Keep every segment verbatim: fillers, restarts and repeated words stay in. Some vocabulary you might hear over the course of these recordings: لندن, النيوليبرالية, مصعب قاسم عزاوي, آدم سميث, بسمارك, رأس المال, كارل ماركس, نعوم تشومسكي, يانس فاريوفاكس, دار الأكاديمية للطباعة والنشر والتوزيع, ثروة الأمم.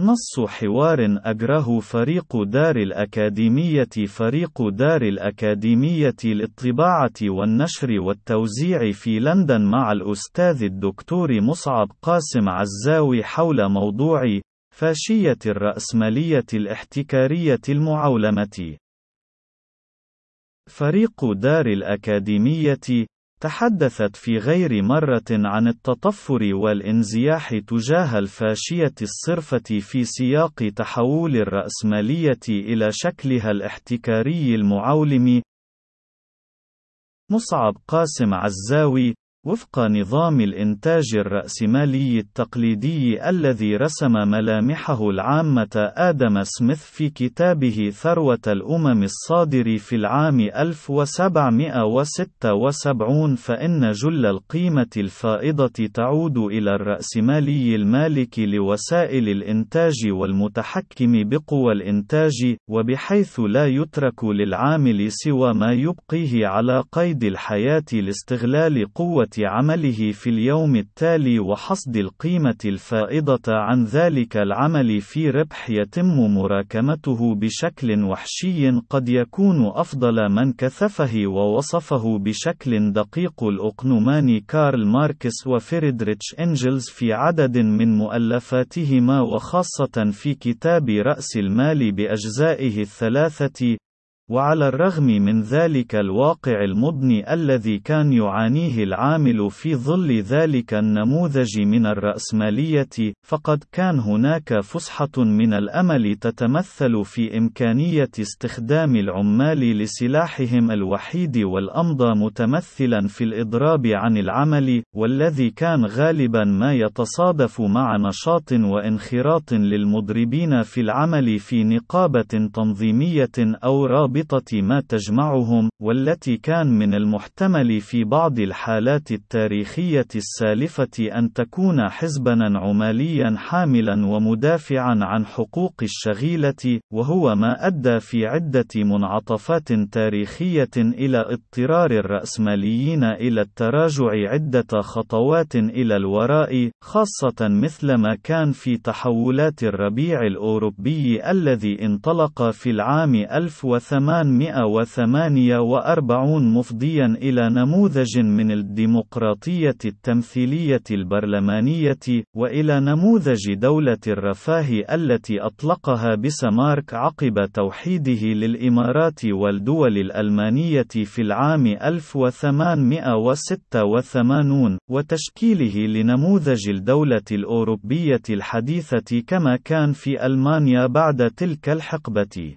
نص حوار أجراه فريق دار الأكاديمية فريق دار الأكاديمية للطباعة والنشر والتوزيع في لندن مع الأستاذ الدكتور مصعب قاسم عزاوي حول موضوع فاشية الرأسمالية الاحتكارية المعولمة. فريق دار الأكاديمية تحدثت في غير مرة عن التطفر والانزياح تجاه الفاشية الصرفة في سياق تحول الرأسمالية إلى شكلها الاحتكاري المعولم. مصعب قاسم عزاوي: وفق نظام الإنتاج الرأسمالي التقليدي الذي رسم ملامحه العامة آدم سميث في كتابه ثروة الأمم الصادر في العام ألف وسبعمئة وستة وسبعين، فإن جل القيمة الفائضة تعود إلى الرأسمالي المالك لوسائل الإنتاج والمتحكم بقوى الإنتاج، وبحيث لا يترك للعامل سوى ما يبقيه على قيد الحياة لاستغلال قوة عمله في اليوم التالي وحصد القيمة الفائضة عن ذلك العمل في ربح يتم مراكمته بشكل وحشي قد يكون أفضل من كثفه. ووصفه بشكل دقيق الأقنومان كارل ماركس وفريدريتش إنجلز في عدد من مؤلفاتهما، وخاصة في كتاب رأس المال بأجزائه الثلاثة. وعلى الرغم من ذلك الواقع المضن الذي كان يعانيه العامل في ظل ذلك النموذج من الرأسمالية، فقد كان هناك فسحة من الأمل تتمثل في إمكانية استخدام العمال لسلاحهم الوحيد والأمضى، متمثلا في الإضراب عن العمل، والذي كان غالبا ما يتصادف مع نشاط وانخراط للمضربين في العمل في نقابة تنظيمية أو رابطة ما تجمعهم، والتي كان من المحتمل في بعض الحالات التاريخية السالفة أن تكون حزبا عماليا حاملا ومدافعا عن حقوق الشغيلة، وهو ما أدى في عدة منعطفات تاريخية إلى اضطرار الرأسماليين إلى التراجع عدة خطوات إلى الوراء، خاصة مثلما كان في تحولات الربيع الأوروبي الذي انطلق في العام ألف وثمانمئة وثمانية وأربعين، مفضيا إلى نموذج من الديمقراطية التمثيلية البرلمانية، وإلى نموذج دولة الرفاه التي أطلقها بسمارك عقب توحيده للإمارات والدول الألمانية في العام ألف وثمانمئة وستة وثمانين، وتشكيله لنموذج الدولة الأوروبية الحديثة كما كان في ألمانيا بعد تلك الحقبة.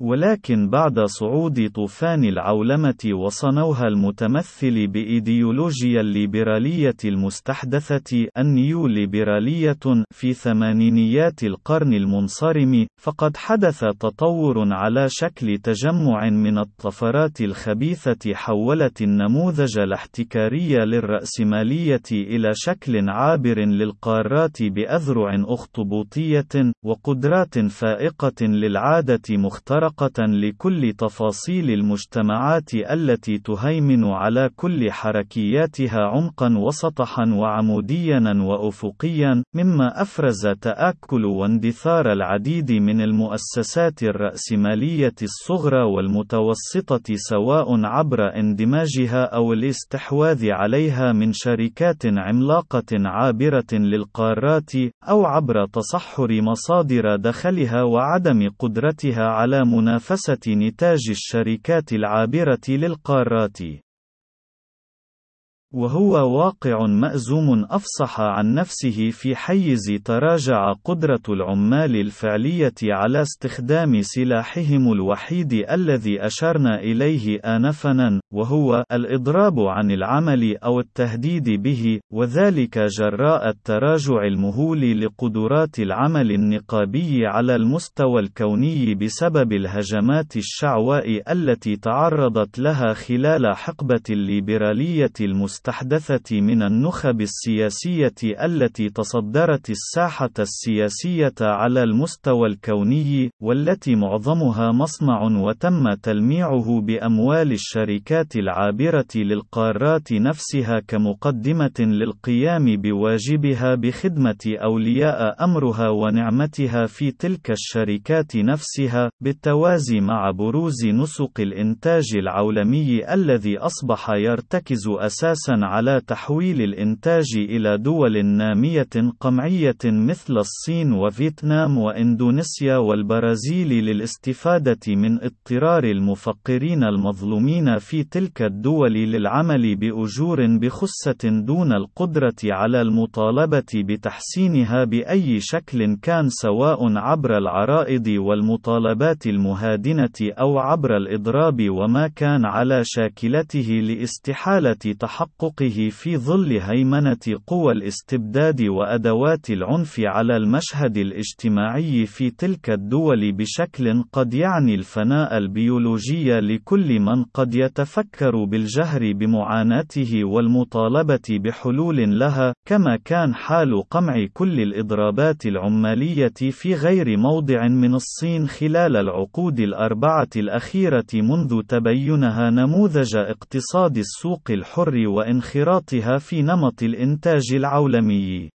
ولكن بعد صعود طوفان العولمة وصنوها المتمثل بإيديولوجيا الليبرالية المستحدثة النيوليبرالية في ثمانينيات القرن المنصرم، فقد حدث تطور على شكل تجمع من الطفرات الخبيثة حولت النموذج الاحتكاري للرأسمالية إلى شكل عابر للقارات بأذرع أخطبوطية وقدرات فائقة للعادة مخترقة لكل تفاصيل المجتمعات التي تهيمن على كل حركياتها عمقا وسطحا وعموديا وأفقيا، مما أفرز تآكل واندثار العديد من المؤسسات الرأسمالية الصغرى والمتوسطة، سواء عبر اندماجها أو الاستحواذ عليها من شركات عملاقة عابرة للقارات، أو عبر تصحر مصادر دخلها وعدم قدرتها على منافسة نتاج الشركات العابرة للقارات. وهو واقع مأزوم أفصح عن نفسه في حيز تراجع قدرة العمال الفعلية على استخدام سلاحهم الوحيد الذي أشرنا إليه آنفا، وهو الإضراب عن العمل أو التهديد به، وذلك جراء التراجع المهول لقدرات العمل النقابي على المستوى الكوني بسبب الهجمات الشعواء التي تعرضت لها خلال حقبة الليبرالية المستقبلية المستحدثة من النخب السياسية التي تصدرت الساحة السياسية على المستوى الكوني، والتي معظمها مصنع وتم تلميعه بأموال الشركات العابرة للقارات نفسها كمقدمة للقيام بواجبها بخدمة أولياء أمرها ونعمتها في تلك الشركات نفسها، بالتوازي مع بروز نسق الإنتاج العولمي الذي أصبح يرتكز أساساً على تحويل الإنتاج إلى دول نامية قمعية مثل الصين وفيتنام وإندونيسيا والبرازيل للاستفادة من اضطرار المفقرين المظلومين في تلك الدول للعمل بأجور بخسة دون القدرة على المطالبة بتحسينها بأي شكل كان، سواء عبر العرائض والمطالبات المهادنة أو عبر الإضراب وما كان على شاكلته لاستحالة تحققه في ظل هيمنة قوى الاستبداد وأدوات العنف على المشهد الاجتماعي في تلك الدول بشكل قد يعني الفناء البيولوجي لكل من قد يتفكر بالجهر بمعاناته والمطالبة بحلول لها، كما كان حال قمع كل الإضرابات العمالية في غير موضع من الصين خلال العقود الأربعة الأخيرة منذ تبينها نموذج اقتصاد السوق الحر وانخراطها في نمط الإنتاج العولمي.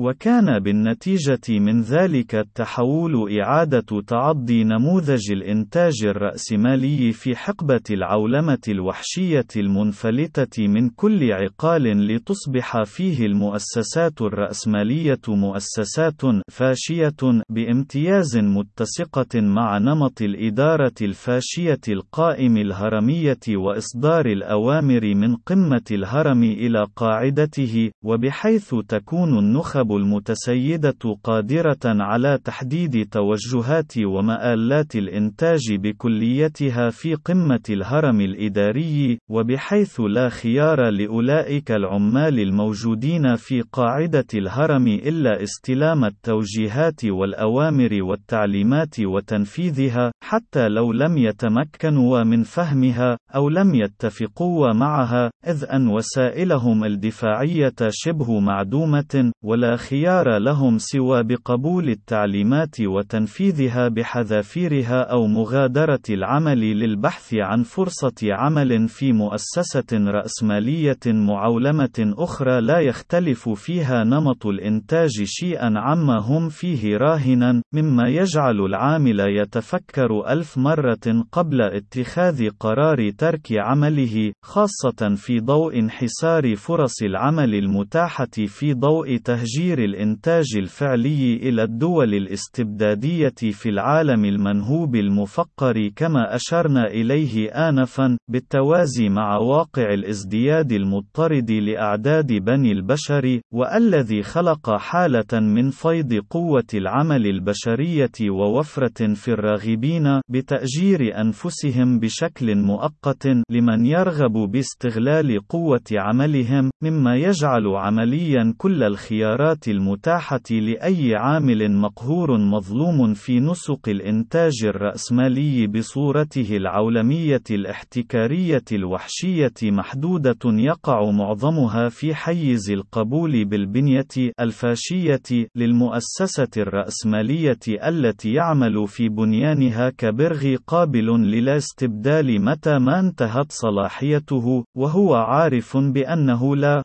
وكان بالنتيجة من ذلك التحول إعادة تعضي نموذج الإنتاج الرأسمالي في حقبة العولمة الوحشية المنفلتة من كل عقال، لتصبح فيه المؤسسات الرأسمالية مؤسسات فاشية بامتياز متسقة مع نمط الإدارة الفاشية القائم الهرمية، وإصدار الأوامر من قمة الهرم إلى قاعدته، وبحيث تكون النخب المتسيدة قادرة على تحديد توجهات ومآلات الإنتاج بكليتها في قمة الهرم الإداري، وبحيث لا خيار لأولئك العمال الموجودين في قاعدة الهرم إلا استلام التوجيهات والأوامر والتعليمات وتنفيذها، حتى لو لم يتمكنوا من فهمها أو لم يتفقوا معها، إذ أن وسائلهم الدفاعية شبه معدومة، ولا خيار لهم سوى بقبول التعليمات وتنفيذها بحذافيرها أو مغادرة العمل للبحث عن فرصة عمل في مؤسسة رأسمالية معولمة أخرى لا يختلف فيها نمط الإنتاج شيئا عما هم فيه راهنا، مما يجعل العامل يتفكر ألف مرة قبل اتخاذ قرار ترك عمله، خاصة في ضوء انحسار فرص العمل المتاحة في ضوء تهجير الإنتاج الفعلي إلى الدول الاستبدادية في العالم المنهوب المفقر كما أشرنا إليه آنفا، بالتوازي مع واقع الازدياد المضطرد لأعداد بني البشر، والذي خلق حالة من فيض قوة العمل البشرية ووفرة في الراغبين بتأجير أنفسهم بشكل مؤقت لمن يرغب باستغلال قوة عملهم، مما يجعل عمليا كل الخيارات الخيارات المتاحة لأي عامل مقهور مظلوم في نسق الإنتاج الرأسمالي بصورته العولمية الاحتكارية الوحشية محدودة، يقع معظمها في حيز القبول بالبنية الفاشية للمؤسسة الرأسمالية التي يعمل في بنيانها كبرغ قابل للا استبدال متى ما انتهت صلاحيته، وهو عارف بأنه لا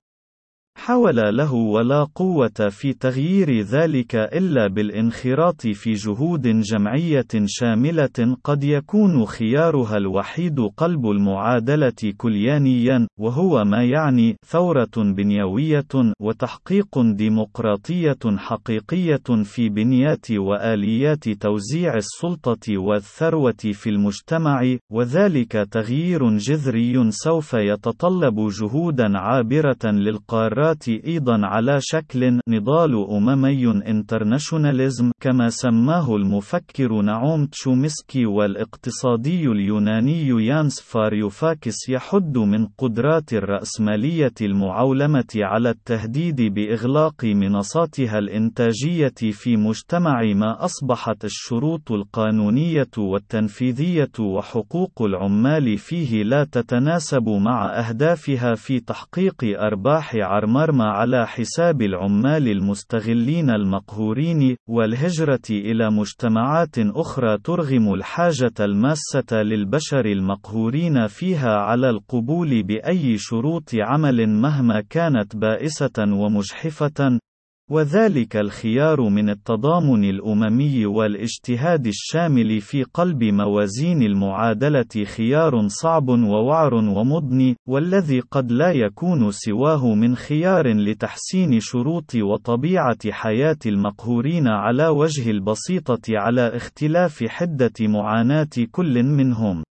حول له ولا قوة في تغيير ذلك إلا بالانخراط في جهود جمعية شاملة قد يكون خيارها الوحيد قلب المعادلة كليانيا، وهو ما يعني ثورة بنيوية وتحقيق ديمقراطية حقيقية في بنيات وآليات توزيع السلطة والثروة في المجتمع، وذلك تغيير جذري سوف يتطلب جهودا عابرة للقارات التطبيقات أيضا على شكل نضال أممي انترناشوناليزم كما سماه المفكر نعوم تشومسكي والاقتصادي اليوناني يانس فاريوفاكس يحد من قدرات الرأسمالية المعولمة على التهديد بإغلاق منصاتها الإنتاجية في مجتمع ما أصبحت الشروط القانونية والتنفيذية وحقوق العمال فيه لا تتناسب مع أهدافها في تحقيق أرباح عرمرمى على حساب العمال المستغلين المقهورين، والهجرة إلى مجتمعات أخرى ترغم الحاجة الماسة للبشر المقهورين فيها على القبول بأي شروط عمل مهما كانت بائسة ومجحفة، وذلك الخيار من التضامن الأممي والاجتهاد الشامل في قلب موازين المعادلة خيار صعب ووعر ومضني، والذي قد لا يكون سواه من خيار لتحسين شروط وطبيعة حياة المقهورين على وجه البسيطة على اختلاف حدة معاناة كل منهم.